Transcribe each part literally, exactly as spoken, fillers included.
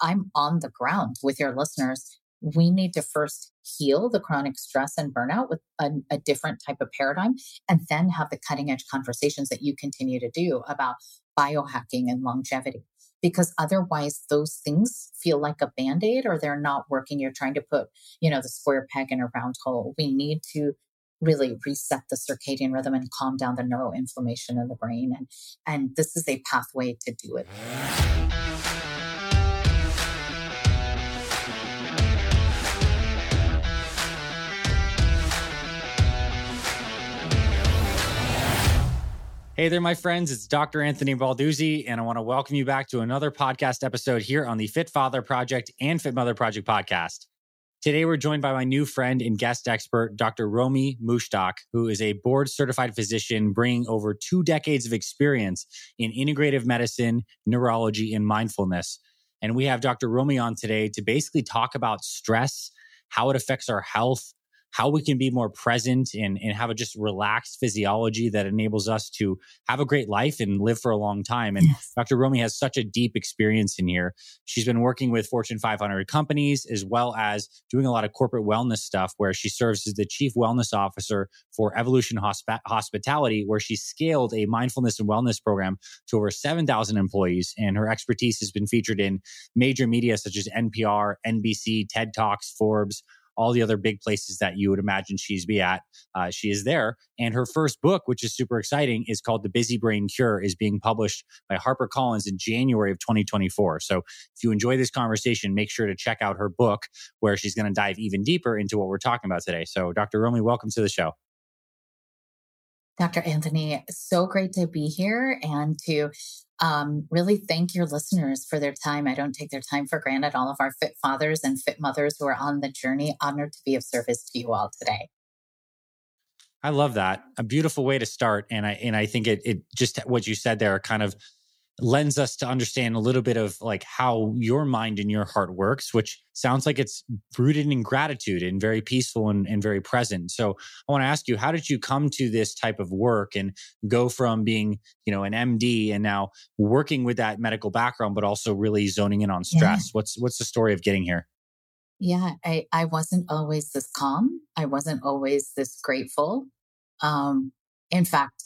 I'm on the ground with your listeners. We need to first heal the chronic stress and burnout with a, a different type of paradigm, and then have the cutting edge conversations that you continue to do about biohacking and longevity. Because otherwise those things feel like a Band-Aid, or they're not working. You're trying to put, you know, the square peg in a round hole. We need to really reset the circadian rhythm and calm down the neuroinflammation in the brain. And, and this is a pathway to do it. Hey there, my friends. It's Doctor Anthony Balduzzi, and I want to welcome you back to another podcast episode here on the Fit Father Project and Fit Mother Project podcast. Today, we're joined by my new friend and guest expert, Doctor Romie Mushtaq, who is a board-certified physician bringing over two decades of experience in integrative medicine, neurology, and mindfulness. And we have Doctor Romie on today to basically talk about stress, how it affects our health, how we can be more present and, and have a just relaxed physiology that enables us to have a great life and live for a long time. And yes. Doctor Romie has such a deep experience in here. She's been working with Fortune five hundred companies, as well as doing a lot of corporate wellness stuff, where she serves as the chief wellness officer for Evolution Hosp- Hospitality, where she scaled a mindfulness and wellness program to over seven thousand employees. And her expertise has been featured in major media such as N P R, N B C, TED Talks, Forbes, all the other big places that you would imagine she's be at. Uh, she is there. And her first book, which is super exciting, is called The Busy Brain Cure, is being published by HarperCollins in January of twenty twenty-four. So if you enjoy this conversation, make sure to check out her book, where she's going to dive even deeper into what we're talking about today. So Doctor Romie, welcome to the show. Doctor Anthony, so great to be here and to um, really thank your listeners for their time. I don't take their time for granted. All of our fit fathers and fit mothers who are on the journey, honored to be of service to you all today. I love that. A beautiful way to start. And I and I think it it just what you said there kind of lends us to understand a little bit of like how your mind and your heart works, which sounds like it's rooted in gratitude and very peaceful and, and very present. So I want to ask you, how did you come to this type of work and go from being, you know, an M D and now working with that medical background, but also really zoning in on stress? Yeah. What's what's the story of getting here? Yeah, I, I wasn't always this calm. I wasn't always this grateful. Um, in fact,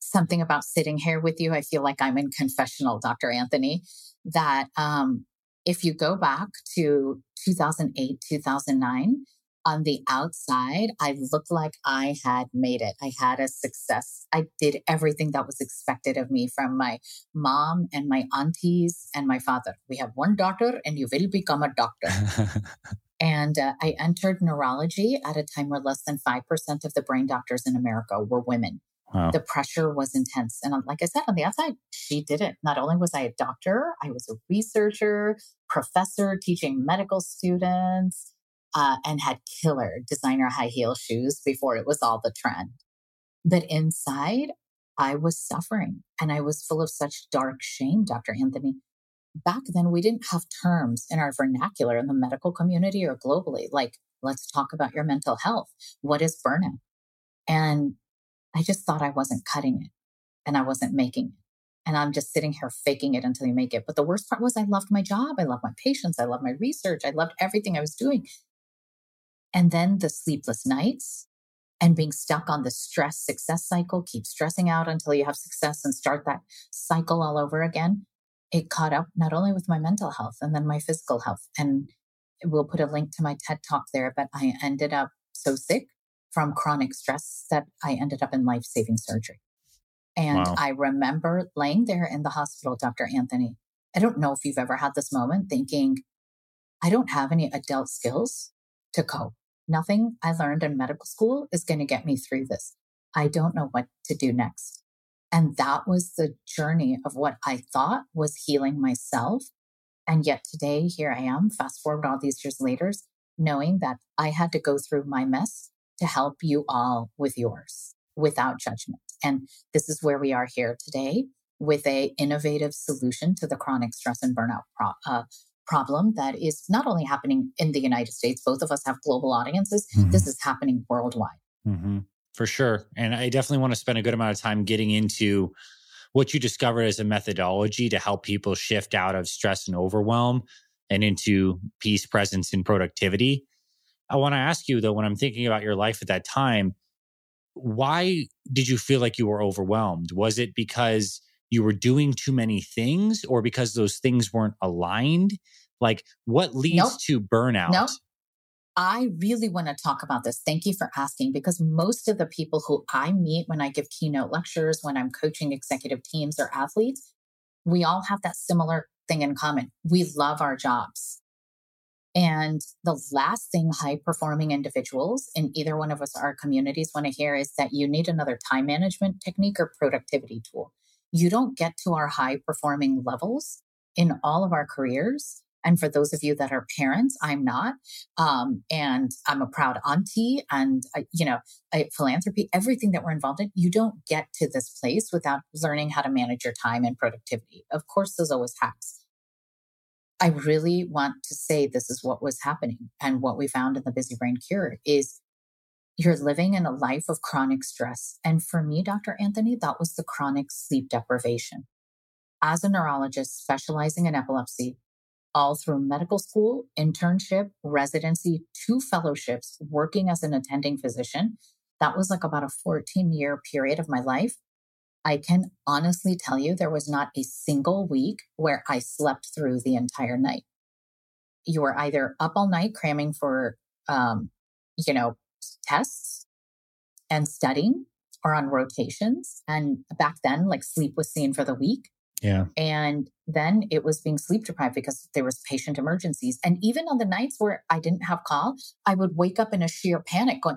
something about sitting here with you, I feel like I'm in confessional, Doctor Anthony, that um, if you go back to two thousand eight, two thousand nine, on the outside, I looked like I had made it. I had a success. I did everything that was expected of me from my mom and my aunties and my father. We have one daughter and you will become a doctor. And uh, I entered neurology at a time where less than five percent of the brain doctors in America were women. Wow. The pressure was intense. And like I said, on the outside, she did it. Not only was I a doctor, I was a researcher, professor, teaching medical students, uh, and had killer designer high heel shoes before it was all the trend. But inside, I was suffering and I was full of such dark shame, Doctor Anthony. Back then, we didn't have terms in our vernacular in the medical community or globally. Like, let's talk about your mental health. What is burnout? And I just thought I wasn't cutting it and I wasn't making it. And I'm just sitting here faking it until you make it. But the worst part was I loved my job. I loved my patients. I loved my research. I loved everything I was doing. And then the sleepless nights and being stuck on the stress success cycle, keep stressing out until you have success and start that cycle all over again. It caught up not only with my mental health and then my physical health. And we'll put a link to my TED Talk there, but I ended up so sick from chronic stress that I ended up in life-saving surgery. And wow. I remember laying there in the hospital, Doctor Anthony. I don't know if you've ever had this moment thinking, I don't have any adult skills to cope. Nothing I learned in medical school is going to get me through this. I don't know what to do next. And that was the journey of what I thought was healing myself. And yet today, here I am, fast forward all these years later, knowing that I had to go through my mess to help you all with yours without judgment. And this is where we are here today with a innovative solution to the chronic stress and burnout pro- uh, problem that is not only happening in the United States, both of us have global audiences. Mm-hmm. This is happening worldwide. Mm-hmm. For sure. And I definitely want to spend a good amount of time getting into what you discovered as a methodology to help people shift out of stress and overwhelm and into peace, presence, and productivity. I want to ask you though, when I'm thinking about your life at that time, why did you feel like you were overwhelmed? Was it because you were doing too many things or because those things weren't aligned? Like what leads nope. to burnout? Nope. I really want to talk about this. Thank you for asking, because most of the people who I meet when I give keynote lectures, when I'm coaching executive teams or athletes, we all have that similar thing in common. We love our jobs. And the last thing high-performing individuals in either one of us, our communities, want to hear is that you need another time management technique or productivity tool. You don't get to our high-performing levels in all of our careers. And for those of you that are parents, I'm not. Um, and I'm a proud auntie and, I, you know, I, philanthropy, everything that we're involved in, you don't get to this place without learning how to manage your time and productivity. Of course, there's always hacks. I really want to say this is what was happening. And what we found in the Busy Brain Cure is you're living in a life of chronic stress. And for me, Doctor Anthony, that was the chronic sleep deprivation. As a neurologist specializing in epilepsy, all through medical school, internship, residency, two fellowships, working as an attending physician, that was like about a fourteen-year period of my life. I can honestly tell you there was not a single week where I slept through the entire night. You were either up all night cramming for, um, you know, tests and studying or on rotations. And back then, like sleep was seen for the week. Yeah. And then it was being sleep deprived because there was patient emergencies. And even on the nights where I didn't have call, I would wake up in a sheer panic going,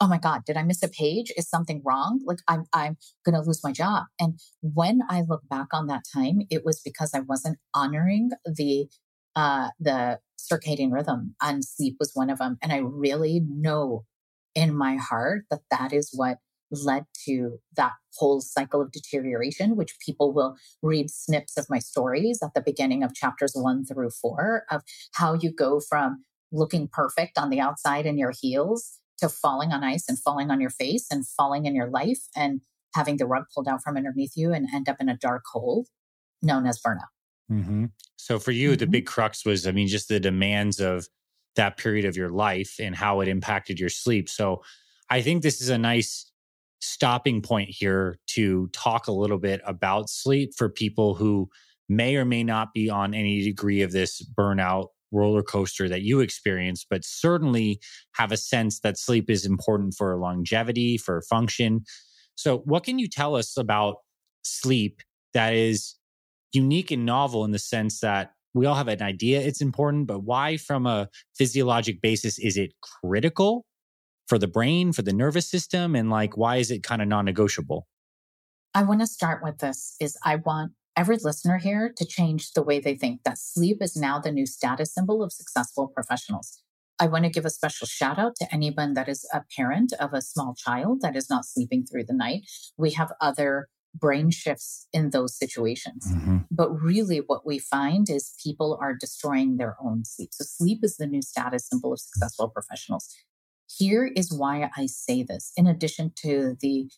oh my God, did I miss a page? Is something wrong? Like I'm, I'm going to lose my job. And when I look back on that time, it was because I wasn't honoring the, uh, the circadian rhythm, and sleep was one of them. And I really know in my heart that that is what led to that whole cycle of deterioration, which people will read snips of my stories at the beginning of chapters one through four of how you go from looking perfect on the outside in your heels to falling on ice and falling on your face and falling in your life and having the rug pulled out from underneath you and end up in a dark hole known as burnout. Mm-hmm. So for you, mm-hmm. the big crux was, I mean, just the demands of that period of your life and how it impacted your sleep. So I think this is a nice stopping point here to talk a little bit about sleep for people who may or may not be on any degree of this burnout roller coaster that you experience, but certainly have a sense that sleep is important for longevity, for function. So what can you tell us about sleep that is unique and novel in the sense that we all have an idea it's important, but why from a physiologic basis is it critical for the brain, for the nervous system? And like, why is it kind of non-negotiable? I want to start with this is I want every listener here to change the way they think that sleep is now the new status symbol of successful professionals. I want to give a special shout out to anyone that is a parent of a small child that is not sleeping through the night. We have other brain shifts in those situations. Mm-hmm. But really what we find is people are destroying their own sleep. So sleep is the new status symbol of successful professionals. Here is why I say this. In addition to the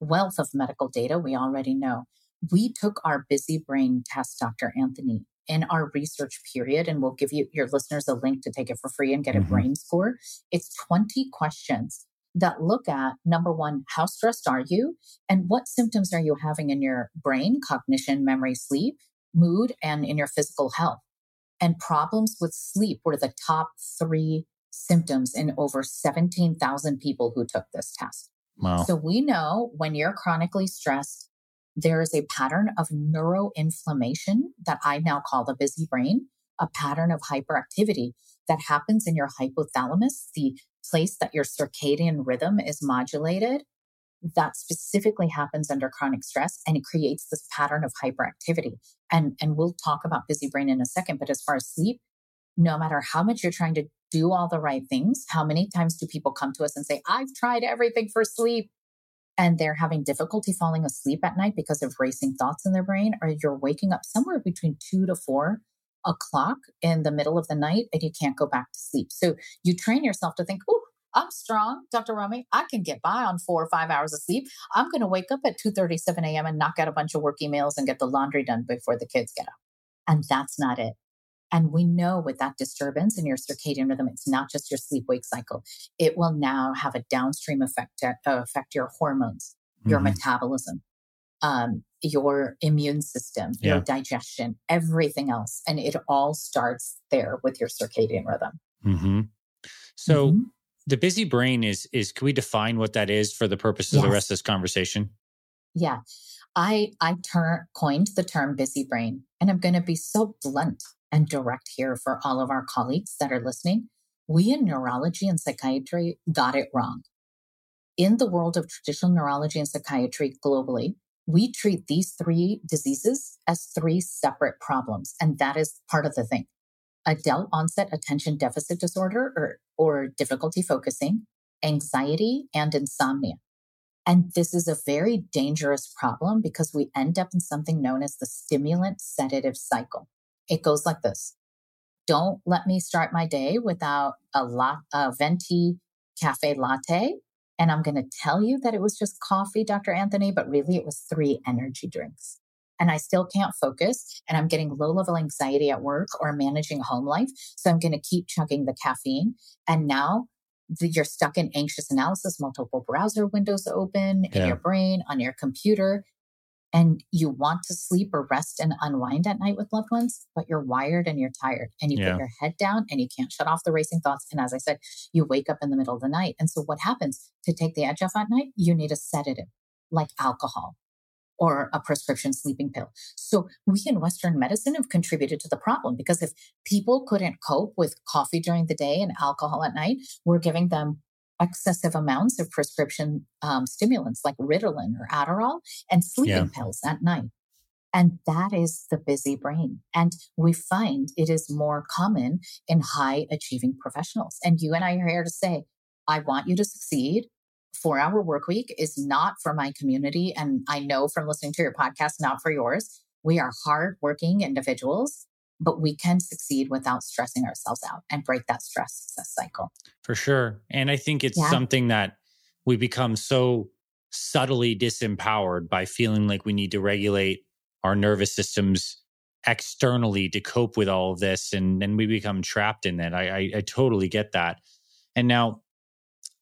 wealth of medical data we already know, we took our Busy Brain test, Doctor Anthony, in our research period, and we'll give you your listeners a link to take it for free and get mm-hmm. a brain score. It's twenty questions that look at, number one, how stressed are you? And what symptoms are you having in your brain, cognition, memory, sleep, mood, and in your physical health? And problems with sleep were the top three symptoms in over seventeen thousand people who took this test. Wow. So we know when you're chronically stressed, there is a pattern of neuroinflammation that I now call the busy brain, a pattern of hyperactivity that happens in your hypothalamus, the place that your circadian rhythm is modulated. That specifically happens under chronic stress, and it creates this pattern of hyperactivity. And, and we'll talk about busy brain in a second, but as far as sleep, no matter how much you're trying to do all the right things, how many times do people come to us and say, I've tried everything for sleep, and they're having difficulty falling asleep at night because of racing thoughts in their brain, or you're waking up somewhere between two to four o'clock in the middle of the night and you can't go back to sleep. So you train yourself to think, oh, I'm strong, Doctor Romie. I can get by on four or five hours of sleep. I'm going to wake up at two thirty-seven a.m. and knock out a bunch of work emails and get the laundry done before the kids get up. And that's not it. And we know with that disturbance in your circadian rhythm, it's not just your sleep-wake cycle. It will now have a downstream effect to uh, affect your hormones, your mm-hmm. metabolism, um, your immune system, yeah. your digestion, everything else. And it all starts there with your circadian rhythm. Mm-hmm. So mm-hmm. the busy brain is, is, can we define what that is for the purpose of yes. the rest of this conversation? Yeah. I, I ter- coined the term busy brain, and I'm going to be so blunt and direct here for all of our colleagues that are listening. We in neurology and psychiatry got it wrong. In the world of traditional neurology and psychiatry globally, we treat these three diseases as three separate problems. And that is part of the thing. Adult onset attention deficit disorder or, or difficulty focusing, anxiety, and insomnia. And this is a very dangerous problem because we end up in something known as the stimulant sedative cycle. It goes like this. Don't let me start my day without a, lot, a venti cafe latte. And I'm going to tell you that it was just coffee, Doctor Anthony, but really it was three energy drinks. And I still can't focus, and I'm getting low-level anxiety at work or managing home life. So I'm going to keep chugging the caffeine. And now you're stuck in anxious analysis, multiple browser windows open yeah. in your brain, on your computer. And you want to sleep or rest and unwind at night with loved ones, but you're wired and you're tired and you yeah. put your head down and you can't shut off the racing thoughts. And as I said, you wake up in the middle of the night. And so what happens to take the edge off at night? You need a sedative like alcohol or a prescription sleeping pill. So we in Western medicine have contributed to the problem, because if people couldn't cope with coffee during the day and alcohol at night, we're giving them excessive amounts of prescription um, stimulants like Ritalin or Adderall and sleeping yeah. pills at night. And that is the busy brain. And we find it is more common in high achieving professionals. And you and I are here to say, I want you to succeed. Four hour work week is not for my community. And I know from listening to your podcast, not for yours. We are hardworking individuals, but we can succeed without stressing ourselves out and break that stress success cycle. For sure. And I think it's yeah. something that we become so subtly disempowered by, feeling like we need to regulate our nervous systems externally to cope with all of this. And then we become trapped in that. I, I, I totally get that. And now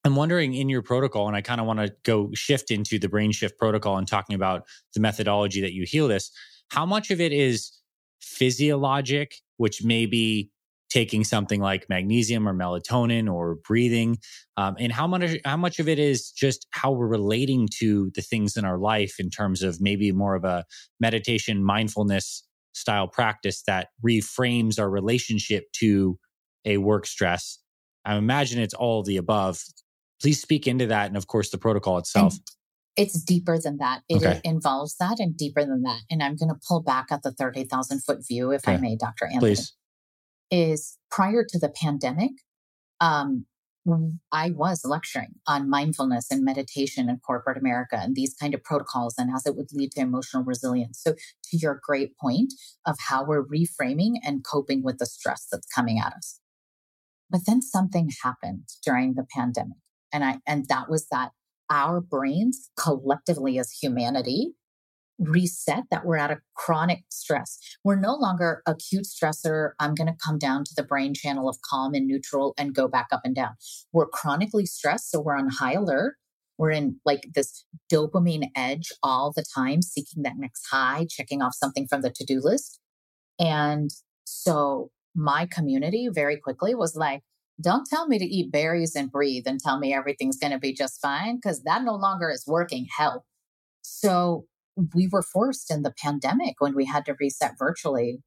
I'm wondering, in your protocol, and I kind of want to go shift into the BrainSHIFT protocol and talking about the methodology that you heal this, how much of it is physiologic, which may be taking something like magnesium or melatonin or breathing, um, and how much how much of it is just how we're relating to the things in our life in terms of maybe more of a meditation, mindfulness style practice that reframes our relationship to a work stress? I imagine it's all of the above. Please speak into that, and of course the protocol itself. And- It's deeper than that. It okay. involves that and deeper than that. And I'm going to pull back at the thirty thousand foot view, if okay. I may, Doctor Anthony. Please. Is prior to the pandemic, um, I was lecturing on mindfulness and meditation in corporate America and these kind of protocols and how it would lead to emotional resilience. So to your great point of how we're reframing and coping with the stress that's coming at us. But then something happened during the pandemic. And I and that was that our brains collectively as humanity reset that we're at a chronic stress. We're no longer acute stressor. I'm going to come down to the brain channel of calm and neutral and go back up and down. We're chronically stressed. So we're on high alert. We're in like this dopamine edge all the time, seeking that next high, checking off something from the to-do list. And so my community very quickly was like, don't tell me to eat berries and breathe and tell me everything's going to be just fine, because that no longer is working. Hell. So we were forced in the pandemic, when we had to reset virtually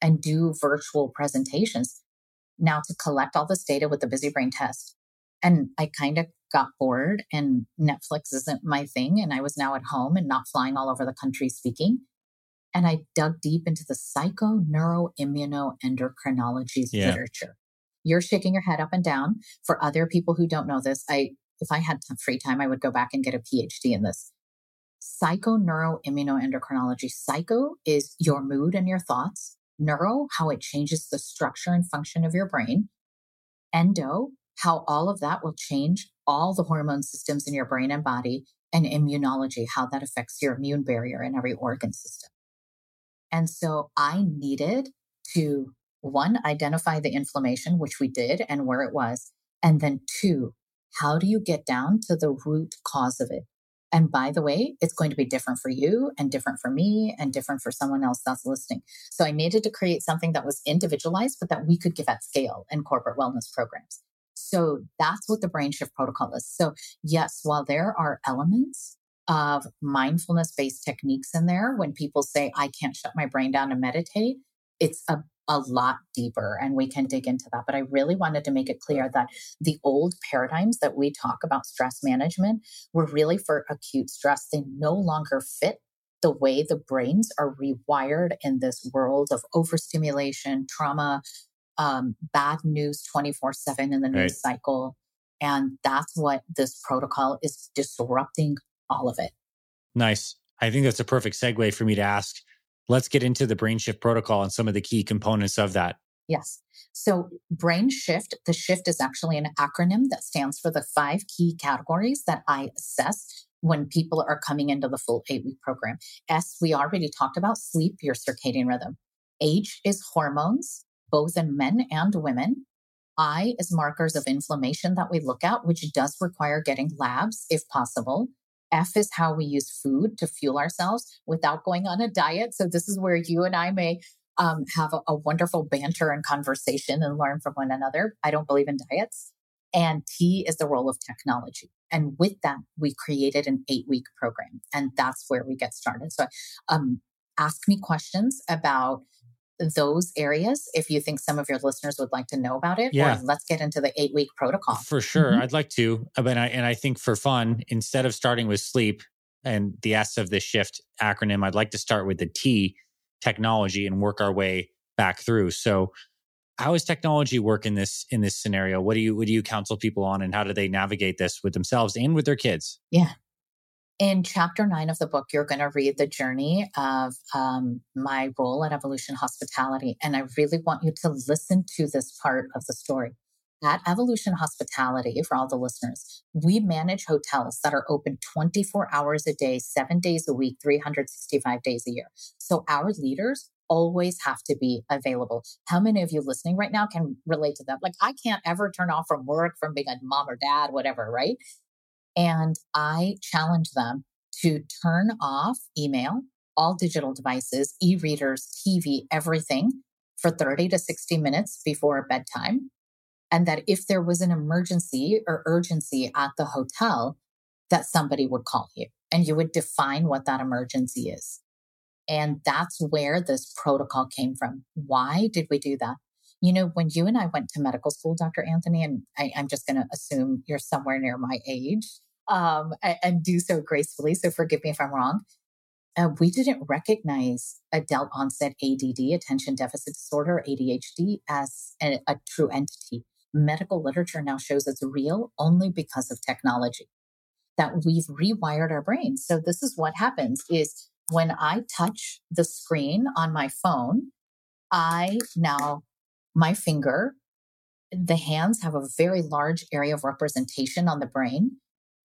and do virtual presentations, now to collect all this data with the busy brain test. And I kind of got bored, and Netflix isn't my thing. And I was now at home and not flying all over the country speaking. And I dug deep into the psychoneuroimmunoendocrinology yeah. literature. You're shaking your head up and down. For other people who don't know this, I, if I had free time, I would go back and get a P H D in this. Psychoneuroimmunoendocrinology. Psycho is your mood and your thoughts. Neuro, how it changes the structure and function of your brain. Endo, how all of that will change all the hormone systems in your brain and body. And immunology, how that affects your immune barrier and every organ system. And so I needed to One, identify the inflammation, which we did, and where it was. And then two, how do you get down to the root cause of it? And by the way, it's going to be different for you and different for me and different for someone else that's listening. So I needed to create something that was individualized, but that we could give at scale in corporate wellness programs. So that's what the BrainSHIFT protocol is. So yes, while there are elements of mindfulness-based techniques in there, when people say, I can't shut my brain down and meditate, it's a a lot deeper, and we can dig into that. But I really wanted to make it clear that the old paradigms that we talk about stress management were really for acute stress. They no longer fit the way the brains are rewired in this world of overstimulation, trauma, um, bad news twenty-four seven in the news right. cycle. And that's what this protocol is disrupting all of it. Nice. I think that's a perfect segue for me to ask. Let's get into the BrainSHIFT protocol and some of the key components of that. Yes. So BrainSHIFT, the shift is actually an acronym that stands for the five key categories that I assess when people are coming into the full eight-week program. S, we already talked about sleep, your circadian rhythm. H is hormones, both in men and women. I is markers of inflammation that we look at, which does require getting labs if possible. F is how we use food to fuel ourselves without going on a diet. So this is where you and I may um, have a, a wonderful banter and conversation and learn from one another. I don't believe in diets. And T is the role of technology. And with that, we created an eight-week program. And that's where we get started. So um, ask me questions about those areas if you think some of your listeners would like to know about it. Yeah. Or let's get into the eight-week protocol. For sure. Mm-hmm. I'd like to. I mean, I, and I think for fun, instead of starting with sleep and the S of the shift acronym, I'd like to start with the T, technology, and work our way back through. So how does technology work in this in this scenario? What do you, what do you counsel people on, and how do they navigate this with themselves and with their kids? Yeah. In chapter nine of the book, you're going to read the journey of um, my role at Evolution Hospitality. And I really want you to listen to this part of the story. At Evolution Hospitality, for all the listeners, we manage hotels that are open twenty-four hours a day, seven days a week, three hundred sixty-five days a year. So our leaders always have to be available. How many of you listening right now can relate to that? Like, I can't ever turn off from work, from being a mom or dad, whatever, right? And I challenge them to turn off email, all digital devices, e-readers, T V, everything for thirty to sixty minutes before bedtime. And that if there was an emergency or urgency at the hotel, that somebody would call you and you would define what that emergency is. And that's where this protocol came from. Why did we do that? You know, when you and I went to medical school, Doctor Anthony, and I, I'm just going to assume you're somewhere near my age, um, and, and do so gracefully, so forgive me if I'm wrong, uh, we didn't recognize adult onset A D D, attention deficit disorder, A D H D, as a, a true entity. Medical literature now shows it's real only because of technology, that we've rewired our brains. So this is what happens is when I touch the screen on my phone, I now... my finger, the hands have a very large area of representation on the brain.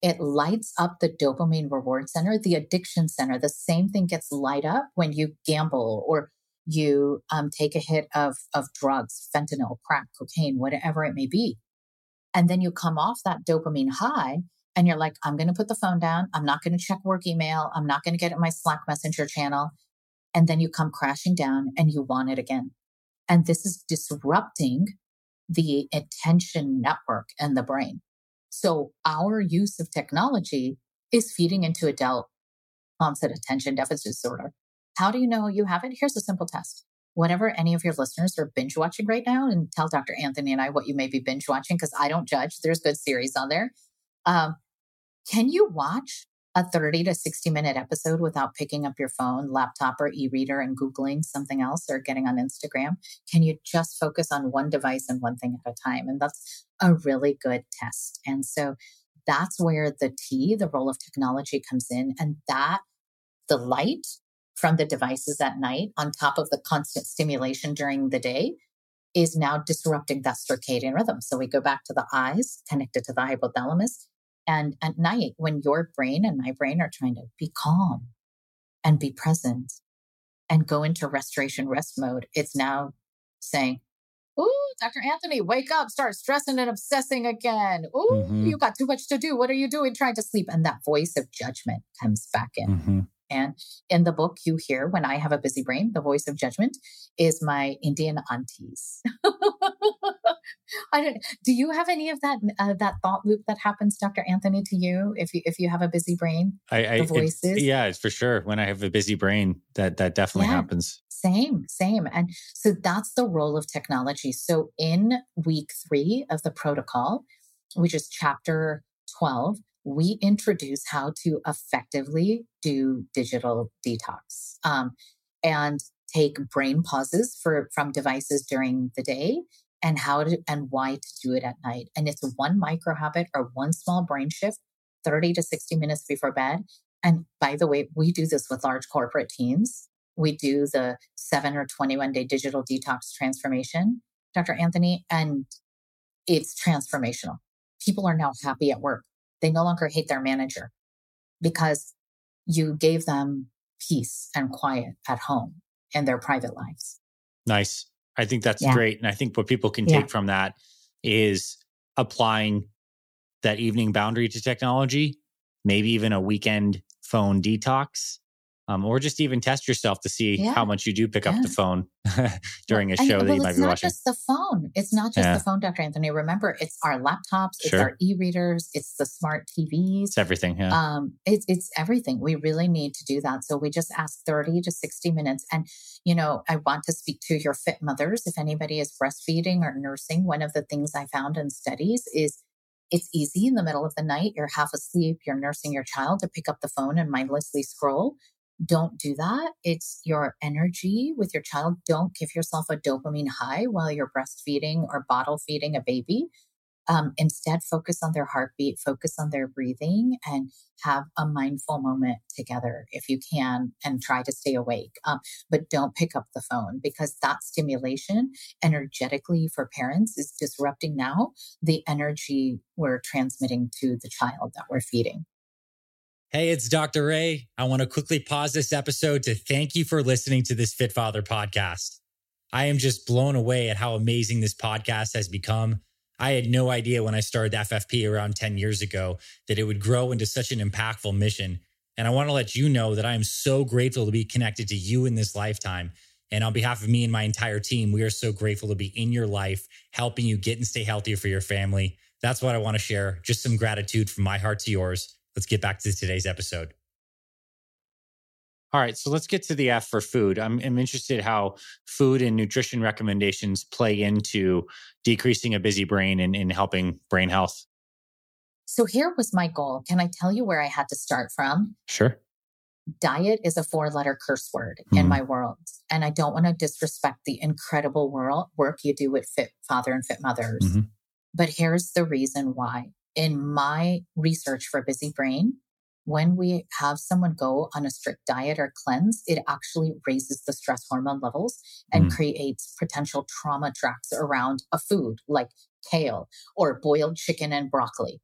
It lights up the dopamine reward center, the addiction center. The same thing gets light up when you gamble or you um, take a hit of, of drugs, fentanyl, crack, cocaine, whatever it may be. And then you come off that dopamine high and you're like, I'm going to put the phone down. I'm not going to check work email. I'm not going to get in my Slack messenger channel. And then you come crashing down and you want it again. And this is disrupting the attention network in the brain. So our use of technology is feeding into adult onset attention deficit disorder. How do you know you have it? Here's a simple test. Whenever any of your listeners are binge watching right now, and tell Doctor Anthony and I what you may be binge watching, because I don't judge. There's good series on there. Um, can you watch a thirty to sixty minute episode without picking up your phone, laptop, or e-reader and Googling something else or getting on Instagram? Can you just focus on one device and one thing at a time? And that's a really good test. And so that's where the T, the role of technology, comes in. And that, the light from the devices at night on top of the constant stimulation during the day, is now disrupting that circadian rhythm. So we go back to the eyes connected to the hypothalamus. And at night, when your brain and my brain are trying to be calm and be present and go into restoration rest mode, it's now saying, ooh, Doctor Anthony, wake up, start stressing and obsessing again. Ooh, mm-hmm. you got too much to do. What are you doing? Trying to sleep. And that voice of judgment comes back in. Mm-hmm. And in the book, you hear, when I have a busy brain, the voice of judgment is my Indian aunties. I don't. Do you have any of that uh, that thought loop that happens, Doctor Anthony, to you if you if you have a busy brain? I, I the voices, it's, yeah, it's for sure. When I have a busy brain, that that definitely yeah. happens. Same, same. And so that's the role of technology. So in week three of the protocol, which is chapter twelve, we introduce how to effectively do digital detox um, and take brain pauses for from devices during the day and how to and why to do it at night. And it's one micro habit or one small brain shift, thirty to sixty minutes before bed. And by the way, we do this with large corporate teams. We do the seven or twenty-one day digital detox transformation, Doctor Anthony, and it's transformational. People are now happy at work. They no longer hate their manager because you gave them peace and quiet at home in their private lives. Nice. I think that's yeah. great. And I think what people can yeah. take from that is applying that evening boundary to technology, maybe even a weekend phone detox, um, or just even test yourself to see yeah. how much you do pick yeah. up the phone during well, a show and, that well, you might be watching. It's not just the phone. It's not just yeah. the phone, Doctor Anthony. Remember, it's our laptops, sure. it's our e-readers, it's the smart T Vs. It's everything. Yeah. Um, it's, it's everything. We really need to do that. So we just ask thirty to sixty minutes. And, you know, I want to speak to your fit mothers. If anybody is breastfeeding or nursing, one of the things I found in studies is it's easy in the middle of the night. You're half asleep. You're nursing your child to pick up the phone and mindlessly scroll. Don't do that. It's your energy with your child. Don't give yourself a dopamine high while you're breastfeeding or bottle feeding a baby. Um, instead, focus on their heartbeat, focus on their breathing, and have a mindful moment together if you can, and try to stay awake. Um, but don't pick up the phone because that stimulation energetically for parents is disrupting now the energy we're transmitting to the child that we're feeding. Hey, it's Doctor Ray. I want to quickly pause this episode to thank you for listening to this Fit Father podcast. I am just blown away at how amazing this podcast has become. I had no idea when I started F F P around ten years ago that it would grow into such an impactful mission. And I want to let you know that I am so grateful to be connected to you in this lifetime. And on behalf of me and my entire team, we are so grateful to be in your life, helping you get and stay healthier for your family. That's what I want to share. Just some gratitude from my heart to yours. Let's get back to today's episode. All right, so let's get to the F for food. I'm, I'm interested how food and nutrition recommendations play into decreasing a busy brain and, and helping brain health. So here was my goal. Can I tell you where I had to start from? Sure. Diet is a four-letter curse word mm-hmm. in my world. And I don't want to disrespect the incredible world work you do with Fit Father and Fit Mothers. Mm-hmm. But here's the reason why. In my research for busy brain, when we have someone go on a strict diet or cleanse, it actually raises the stress hormone levels and mm. creates potential trauma traps around a food like kale or boiled chicken and broccoli.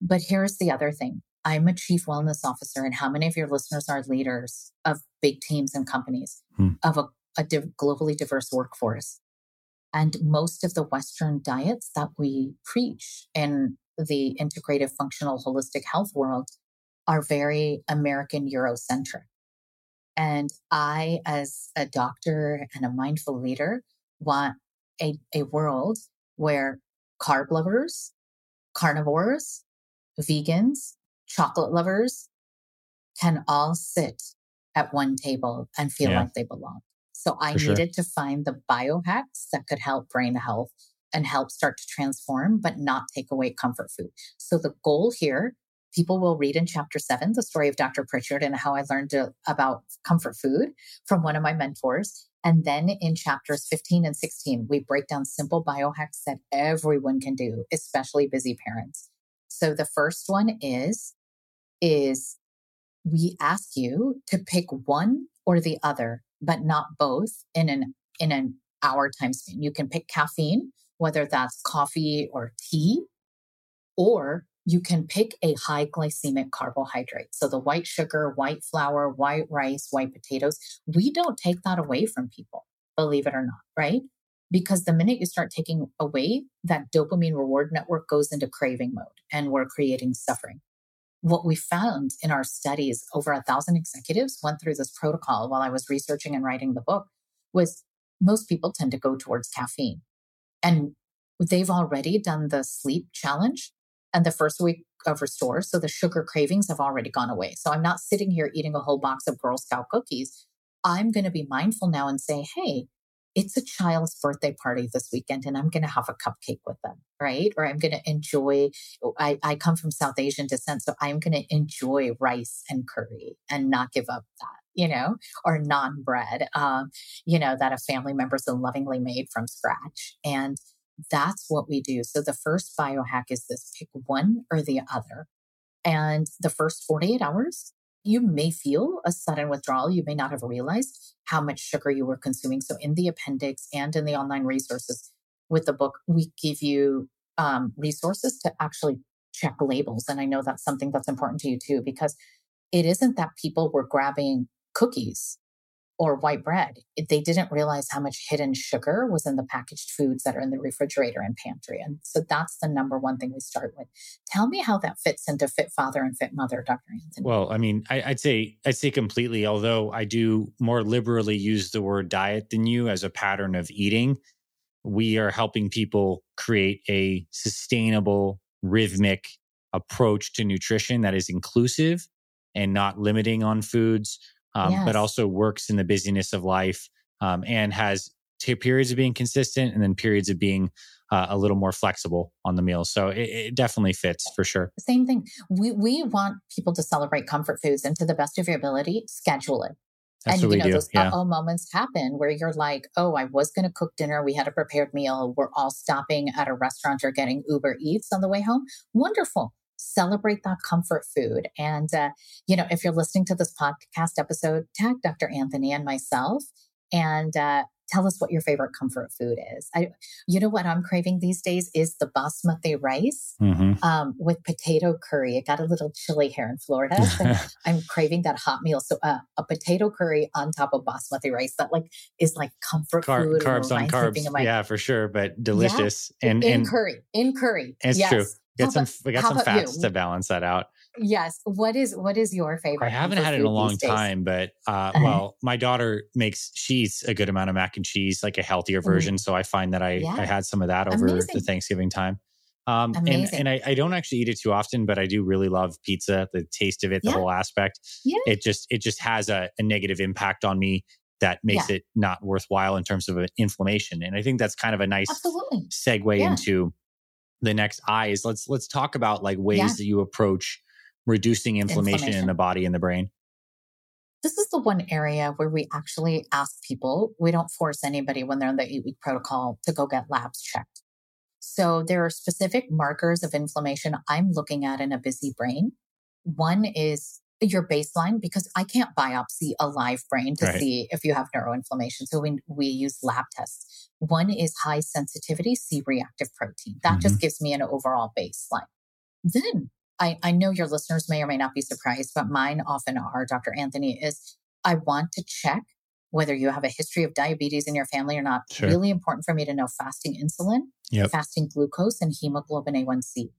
But here's the other thing. I'm a chief wellness officer, and how many of your listeners are leaders of big teams and companies mm. of a, a div- globally diverse workforce? And most of the Western diets that we preach in the integrative, functional, holistic health world are very American Eurocentric. And I, as a doctor and a mindful leader, want a, a world where carb lovers, carnivores, vegans, chocolate lovers can all sit at one table and feel yeah. like they belong. So I For needed sure. to find the biohacks that could help brain health and help start to transform, but not take away comfort food. So the goal here, people will read in chapter seven, the story of Doctor Pritchard and how I learned to, about comfort food from one of my mentors. And then in chapters fifteen and sixteen, we break down simple biohacks that everyone can do, especially busy parents. So the first one is, is we ask you to pick one or the other, but not both in an, in an hour time span. You can pick caffeine, whether that's coffee or tea, or you can pick a high glycemic carbohydrate. So the white sugar, white flour, white rice, white potatoes, we don't take that away from people, believe it or not, right? Because the minute you start taking away, that dopamine reward network goes into craving mode and we're creating suffering. What we found in our studies, over a thousand executives went through this protocol while I was researching and writing the book, was most people tend to go towards caffeine. And they've already done the sleep challenge and the first week of Restore. So the sugar cravings have already gone away. So I'm not sitting here eating a whole box of Girl Scout cookies. I'm going to be mindful now and say, hey, it's a child's birthday party this weekend and I'm going to have a cupcake with them, right? Or I'm going to enjoy, I, I come from South Asian descent, so I'm going to enjoy rice and curry and not give up that, you know, or naan bread, um, you know, that a family member so lovingly made from scratch. And that's what we do. So the first biohack is this, pick one or the other. And the first forty-eight hours, you may feel a sudden withdrawal. You may not have realized how much sugar you were consuming. So in the appendix and in the online resources with the book, we give you um, resources to actually check labels. And I know that's something that's important to you too, because it isn't that people were grabbing cookies or white bread. They didn't realize how much hidden sugar was in the packaged foods that are in the refrigerator and pantry. And so that's the number one thing we start with. Tell me how that fits into Fit Father and Fit Mother, Doctor Anthony. Well, I mean, I, I'd say I'd say completely, although I do more liberally use the word diet than you as a pattern of eating. We are helping people create a sustainable, rhythmic approach to nutrition that is inclusive and not limiting on foods. Um, yes. But also works in the busyness of life um, and has two periods of being consistent and then periods of being uh, a little more flexible on the meals. So it, it definitely fits for sure. Same thing. We we want people to celebrate comfort foods and to the best of your ability, schedule it. That's and you know, do. those yeah. uh-oh moments happen where you're like, oh, I was going to cook dinner. We had a prepared meal. We're all stopping at a restaurant or getting Uber Eats on the way home. Wonderful. Celebrate that comfort food. And, uh, you know, if you're listening to this podcast episode, tag Doctor Anthony and myself and uh, tell us what your favorite comfort food is. I, you know what I'm craving these days is the basmati rice mm-hmm. um, with potato curry. It got a little chilly here in Florida. So I'm craving that hot meal. So uh, a potato curry on top of basmati rice that like is like comfort Car- food. Carbs on carbs. My... Yeah, for sure. But delicious. Yeah. And, in, and in curry. In curry. It's yes. true. Got some, we got some fats you? to balance that out. Yes. What is what is your favorite? I haven't had it in a long time, but uh, uh-huh. well, my daughter makes, she eats a good amount of mac and cheese, like a healthier version. Mm-hmm. So I find that I, yeah. I had some of that over Amazing. the Thanksgiving time. Um, and, and I, I don't actually eat it too often, but I do really love pizza, the taste of it, the yeah. whole aspect. Yeah. It just it just has a, a negative impact on me that makes yeah. it not worthwhile in terms of inflammation. And I think that's kind of a nice Absolutely. segue yeah. into... the next I is let's let's talk about like ways yeah. that you approach reducing inflammation, inflammation in the body and the brain. This is the one area where we actually ask people, we don't force anybody when they're in the eight-week protocol to go get labs checked. So there are specific markers of inflammation I'm looking at in a busy brain. One is your baseline, because I can't biopsy a live brain to right. see if you have neuroinflammation. So we, we use lab tests. One is high sensitivity C-reactive protein. That mm-hmm. just gives me an overall baseline. Then I, I know your listeners may or may not be surprised, but mine often are, Doctor Anthony, is I want to check whether you have a history of diabetes in your family or not. Sure. Really important for me to know fasting insulin, yep. fasting glucose, and hemoglobin A one C.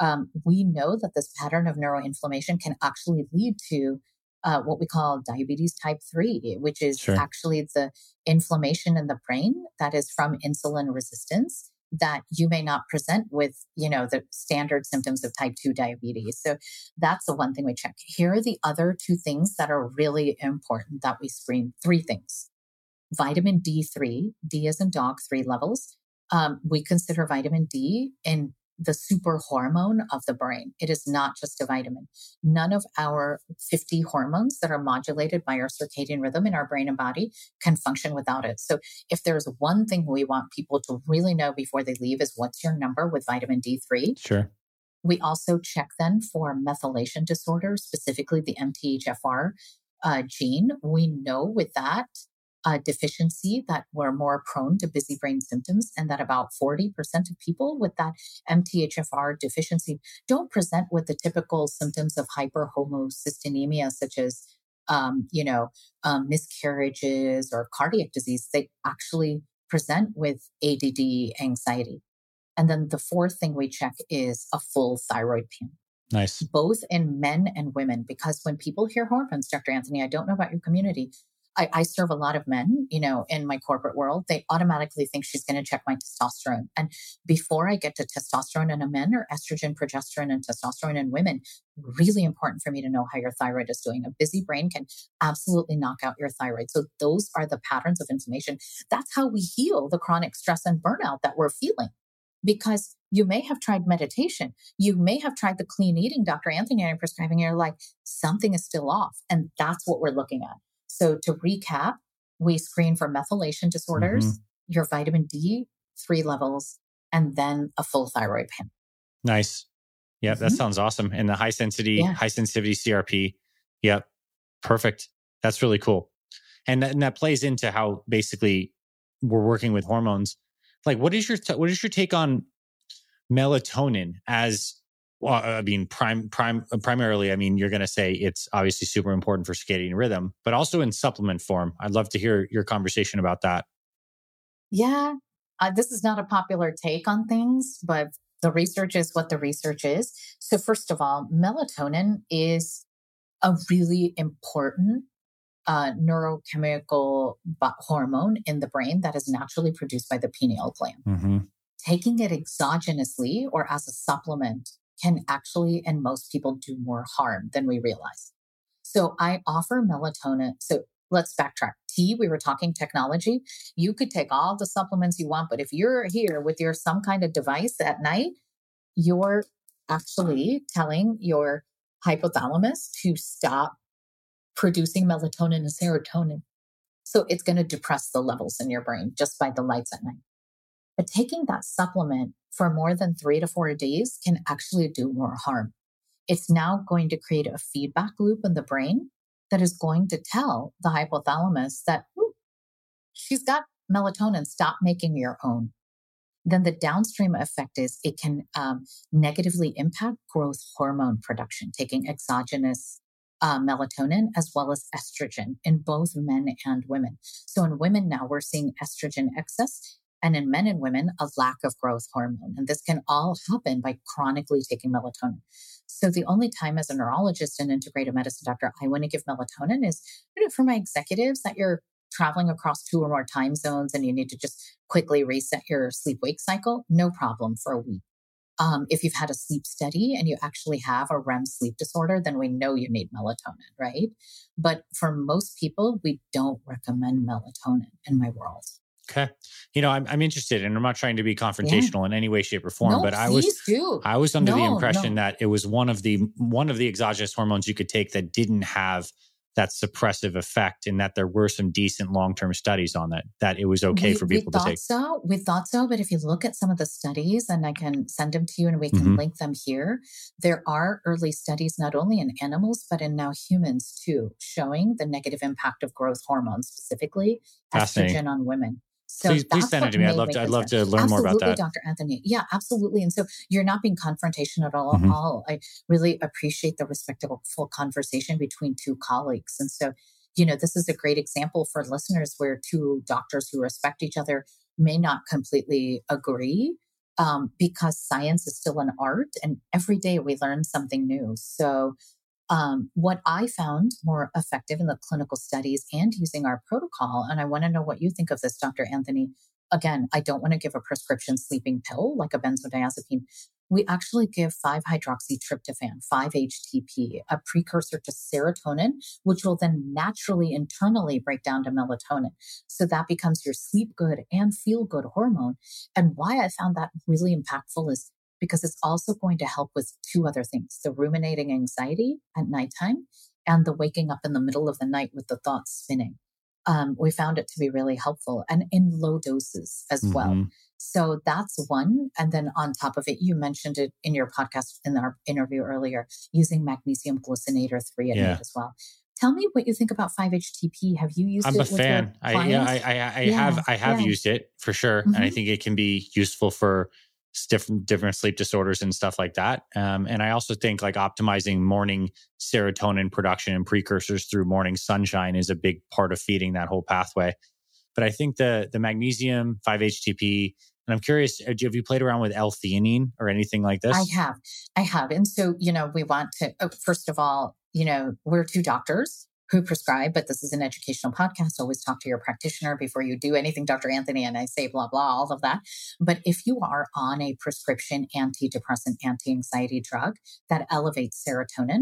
Um, we know that this pattern of neuroinflammation can actually lead to Uh, what we call diabetes type three, which is sure. actually the inflammation in the brain that is from insulin resistance that you may not present with, you know, the standard symptoms of type two diabetes. So that's the one thing we check. Here are the other two things that are really important that we screen. Three things. Vitamin D three, D as in dog, three levels. Um, we consider vitamin D in the super hormone of the brain. It is not just a vitamin. None of our fifty hormones that are modulated by our circadian rhythm in our brain and body can function without it. So if there's one thing we want people to really know before they leave is what's your number with vitamin D three. Sure. We also check then for methylation disorder, specifically the M T H F R uh, gene. We know with that uh, deficiency that we're more prone to busy brain symptoms, and that about forty percent of people with that M T H F R deficiency don't present with the typical symptoms of hyperhomocysteinemia, such as, um, you know, um, miscarriages or cardiac disease. They actually present with A D D, anxiety. And then the fourth thing we check is a full thyroid panel. Nice. Both in men and women, because when people hear hormones, Doctor Anthony, I don't know about your community. I, I serve a lot of men, you know, in my corporate world. They automatically think she's going to check my testosterone. And before I get to testosterone in a men or estrogen, progesterone, and testosterone in women, really important for me to know how your thyroid is doing. A busy brain can absolutely knock out your thyroid. So those are the patterns of inflammation. That's how we heal the chronic stress and burnout that we're feeling. Because you may have tried meditation, you may have tried the clean eating Doctor Anthony and I'm prescribing, and you're like, something is still off. And that's what we're looking at. So to recap, we screen for methylation disorders, mm-hmm. your vitamin D three levels, and then a full thyroid panel. Nice. Yeah, mm-hmm. that sounds awesome. And the high sensitivity, yeah. high sensitivity C R P. Yep. Perfect. That's really cool. And that, and that plays into how basically we're working with hormones. Like, what is your t- what is your take on melatonin as, well, I mean, prime, prime, primarily, I mean, you're going to say it's obviously super important for circadian rhythm, but also in supplement form. I'd love to hear your conversation about that. Yeah, uh, this is not a popular take on things, but the research is what the research is. So first of all, melatonin is a really important Uh, neurochemical b- hormone in the brain that is naturally produced by the pineal gland. Mm-hmm. Taking it exogenously or as a supplement can actually, and most people, do more harm than we realize. So I offer melatonin. So let's backtrack. T, we were talking technology. You could take all the supplements you want, but if you're here with your some kind of device at night, you're actually telling your hypothalamus to stop producing melatonin and serotonin. So it's going to depress the levels in your brain just by the lights at night. But taking that supplement for more than three to four days can actually do more harm. It's now going to create a feedback loop in the brain that is going to tell the hypothalamus that she's got melatonin, stop making your own. Then the downstream effect is it can um, negatively impact growth hormone production, taking exogenous Uh, melatonin as well as estrogen in both men and women. So in women now, we're seeing estrogen excess, and in men and women, a lack of growth hormone. And this can all happen by chronically taking melatonin. So the only time as a neurologist and integrative medicine doctor I want to give melatonin is you know, for my executives that you're traveling across two or more time zones and you need to just quickly reset your sleep-wake cycle, no problem for a week. Um, if you've had a sleep study and you actually have a R E M sleep disorder, then we know you need melatonin, right? But for most people, we don't recommend melatonin in my world. Okay. You know, I'm, I'm interested, and I'm not trying to be confrontational yeah. in any way, shape, or form, no, but I was do. I was under no, the impression no. that it was one of the one of the exogenous hormones you could take that didn't have that suppressive effect, and that there were some decent long-term studies on that, that it was okay we, for people to take. We thought so, we thought so, but if you look at some of the studies, and I can send them to you and we can mm-hmm. link them here, there are early studies, not only in animals, but in now humans too, showing the negative impact of growth hormones, specifically estrogen on women. So please, please send it to me. I'd love to, I'd love to learn absolutely, more about that. Doctor Anthony. Yeah, absolutely. And so you're not being confrontational at all. Mm-hmm. all. I really appreciate the respectful conversation between two colleagues. And so, you know, this is a great example for listeners where two doctors who respect each other may not completely agree um, because science is still an art, and every day we learn something new. So Um, what I found more effective in the clinical studies and using our protocol, and I want to know what you think of this, Doctor Anthony. Again, I don't want to give a prescription sleeping pill like a benzodiazepine. We actually give five-hydroxytryptophan, five H T P, a precursor to serotonin, which will then naturally internally break down to melatonin. So that becomes your sleep good and feel good hormone. And why I found that really impactful is because it's also going to help with two other things, the ruminating anxiety at nighttime and the waking up in the middle of the night with the thoughts spinning. Um, we found it to be really helpful and in low doses as mm-hmm. well. So that's one. And then on top of it, you mentioned it in your podcast, in our interview earlier, using magnesium glucosinate three at yeah. night as well. Tell me what you think about five H T P. Have you used I'm it? I'm a with fan. Your I, yeah, I, I, I yeah. have, I have yeah. used it for sure. Mm-hmm. And I think it can be useful for different different sleep disorders and stuff like that. Um, and I also think like optimizing morning serotonin production and precursors through morning sunshine is a big part of feeding that whole pathway. But I think the the magnesium, five H T P, and I'm curious, have you played around with L-theanine or anything like this? I have. I have. And so, you know, we want to, oh, first of all, you know, we're two doctors who prescribe, but this is an educational podcast. Always talk to your practitioner before you do anything, Doctor Anthony, and I say blah, blah, all of that. But if you are on a prescription antidepressant, anti-anxiety drug that elevates serotonin,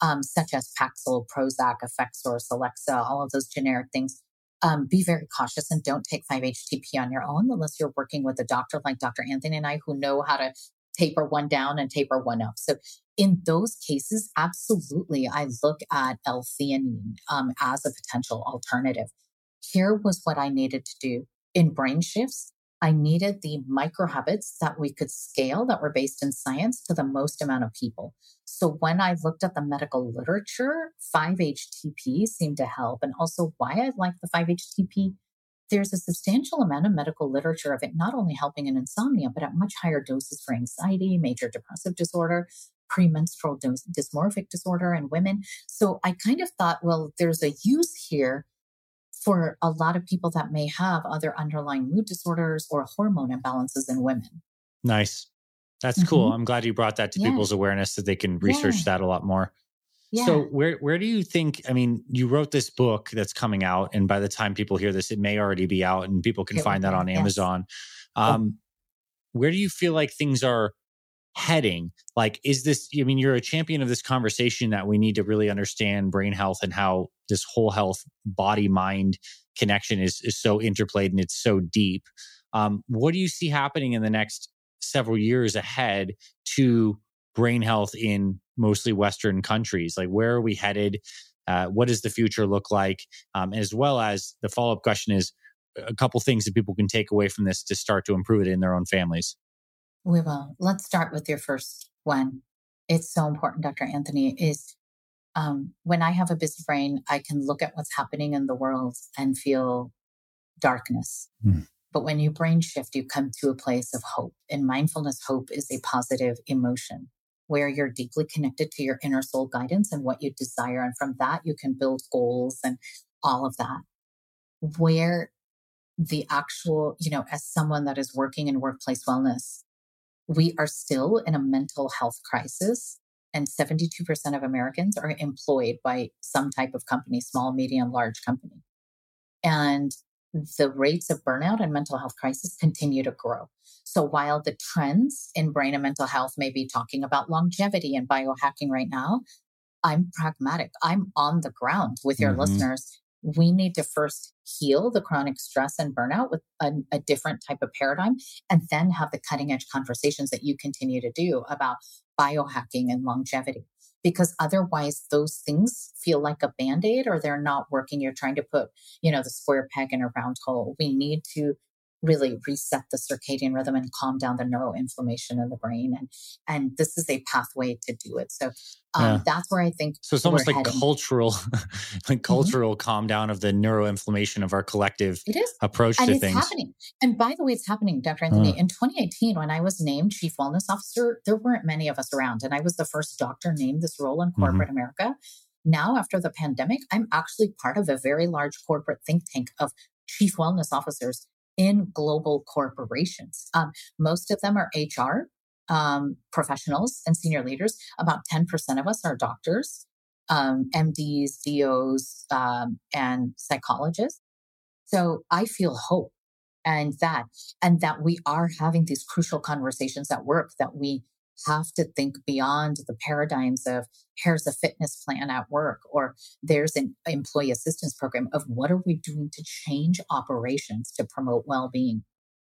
um, such as Paxil, Prozac, Effexor, Celexa, all of those generic things, um, be very cautious and don't take five H T P on your own unless you're working with a doctor like Doctor Anthony and I, who know how to taper one down and taper one up. So in those cases, absolutely, I look at L-theanine um, as a potential alternative. Here was what I needed to do. In brain shifts, I needed the micro habits that we could scale that were based in science to the most amount of people. So when I looked at the medical literature, five H T P seemed to help. And also why I like the five H T P, there's a substantial amount of medical literature of it not only helping in insomnia, but at much higher doses for anxiety, major depressive disorder, premenstrual dys- dysmorphic disorder in women. So I kind of thought, well, there's a use here for a lot of people that may have other underlying mood disorders or hormone imbalances in women. Nice. That's mm-hmm. cool. I'm glad you brought that to yeah. people's awareness so they can research yeah. that a lot more. Yeah. So where where do you think, I mean, you wrote this book that's coming out, and by the time people hear this, it may already be out and people can it find that on yes. Amazon. Um, oh. Where do you feel like things are heading? Like, is this, I mean, you're a champion of this conversation that we need to really understand brain health and how this whole health, body, mind connection is, is so interplayed and it's so deep. Um, what do you see happening in the next several years ahead to brain health in mostly Western countries? Like, where are we headed? Uh, what does the future look like? Um, as well as the follow-up question is a couple things that people can take away from this to start to improve it in their own families. We will. Let's start with your first one. It's so important, Doctor Anthony, is um, when I have a busy brain, I can look at what's happening in the world and feel darkness. Mm. But when you brain shift, you come to a place of hope. And mindfulness hope is a positive emotion where you're deeply connected to your inner soul guidance and what you desire. And from that, you can build goals and all of that. Where the actual, you know, as someone that is working in workplace wellness, we are still in a mental health crisis, and seventy-two percent of Americans are employed by some type of company, small, medium, large company. And the rates of burnout and mental health crisis continue to grow. So while the trends in brain and mental health may be talking about longevity and biohacking right now, I'm pragmatic. I'm on the ground with your mm-hmm. listeners. We need to first heal the chronic stress and burnout with a, a different type of paradigm, and then have the cutting edge conversations that you continue to do about biohacking and longevity. Because otherwise those things feel like a Band-Aid, or they're not working. You're trying to put, you know, the square peg in a round hole. We need to really reset the circadian rhythm and calm down the neuroinflammation in the brain. And and this is a pathway to do it. So um, yeah. that's where I think So it's almost like heading. cultural, like cultural mm-hmm. calm down of the neuroinflammation of our collective it is. approach and to it's things. Happening. And by the way, it's happening, Doctor Anthony. Mm. In twenty eighteen, when I was named Chief Wellness Officer, there weren't many of us around. And I was the first doctor named this role in corporate mm-hmm. America. Now, after the pandemic, I'm actually part of a very large corporate think tank of Chief Wellness Officers in global corporations. Um, most of them are H R um, professionals and senior leaders. About ten percent of us are doctors, um, M Ds, D Os, um, and psychologists. So I feel hope and that, and that we are having these crucial conversations at work, that we have to think beyond the paradigms of here's a fitness plan at work, or there's an employee assistance program, of what are we doing to change operations to promote well-being.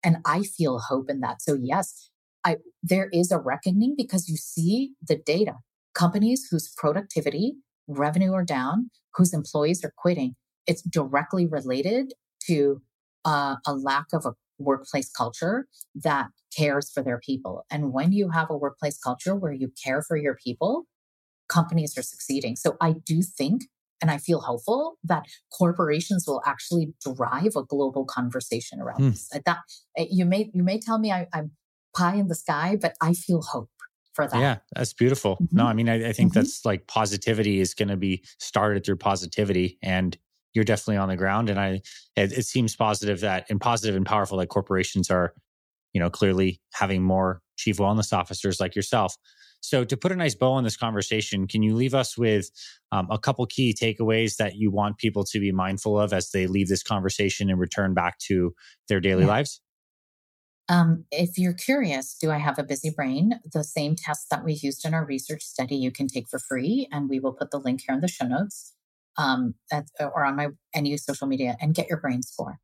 And I feel hope in that. So yes, I, there is a reckoning, because you see the data. Companies whose productivity, revenue are down, whose employees are quitting, it's directly related to uh, a lack of a workplace culture that cares for their people. And when you have a workplace culture where you care for your people, companies are succeeding. So I do think, and I feel hopeful, that corporations will actually drive a global conversation around mm. this. That you may you may tell me I, I'm pie in the sky, but I feel hope for that. Yeah, that's beautiful. Mm-hmm. No, I mean I, I think mm-hmm. that's like positivity is going to be started through positivity, and you're definitely on the ground. And I, it, it seems positive that and positive and powerful that corporations are, you know, clearly having more chief wellness officers like yourself. So to put a nice bow on this conversation, can you leave us with um, a couple key takeaways that you want people to be mindful of as they leave this conversation and return back to their daily yeah. lives? Um, if you're curious, do I have a busy brain? The same test that we used in our research study, you can take for free. And we will put the link here in the show notes um, at, or on my any social media and get your brain score.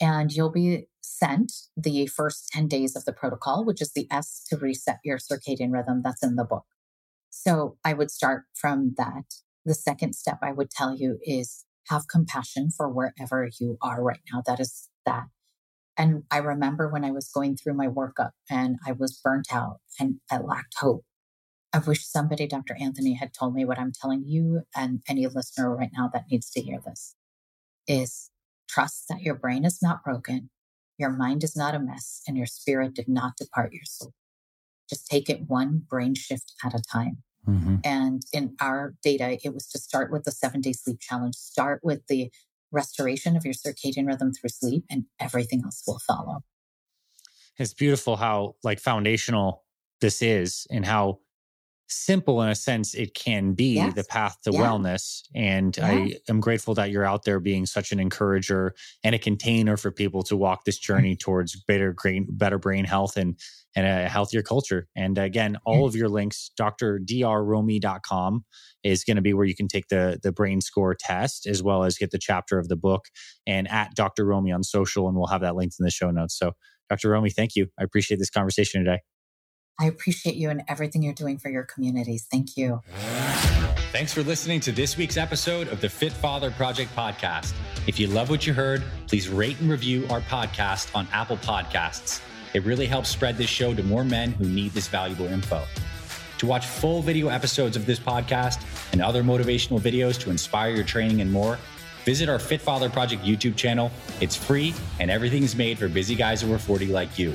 And you'll be sent the first ten days of the protocol, which is the S to reset your circadian rhythm that's in the book. So I would start from that. The second step I would tell you is have compassion for wherever you are right now. That is that. And I remember when I was going through my workup and I was burnt out and I lacked hope. I wish somebody, Doctor Anthony, had told me what I'm telling you and any listener right now that needs to hear this is trust that your brain is not broken, your mind is not a mess, and your spirit did not depart your soul. Just take it one brain shift at a time. Mm-hmm. And in our data, it was to start with the seven-day sleep challenge, start with the restoration of your circadian rhythm through sleep, and everything else will follow. It's beautiful how like foundational this is and how simple in a sense it can be, yes. the path to yeah. wellness. And yeah. I am grateful that you're out there being such an encourager and a container for people to walk this journey mm-hmm. towards better brain, better brain health and, and a healthier culture. And again, all mm-hmm. of your links, D R Romie dot com is going to be where you can take the, the brain score test as well as get the chapter of the book and at Doctor Romie on social. And we'll have that linked in the show notes. So Doctor Romie, thank you. I appreciate this conversation today. I appreciate you and everything you're doing for your communities. Thank you. Thanks for listening to this week's episode of the Fit Father Project Podcast. If you love what you heard, please rate and review our podcast on Apple Podcasts. It really helps spread this show to more men who need this valuable info. To watch full video episodes of this podcast and other motivational videos to inspire your training and more, visit our Fit Father Project YouTube channel. It's free and everything's made for busy guys over forty like you.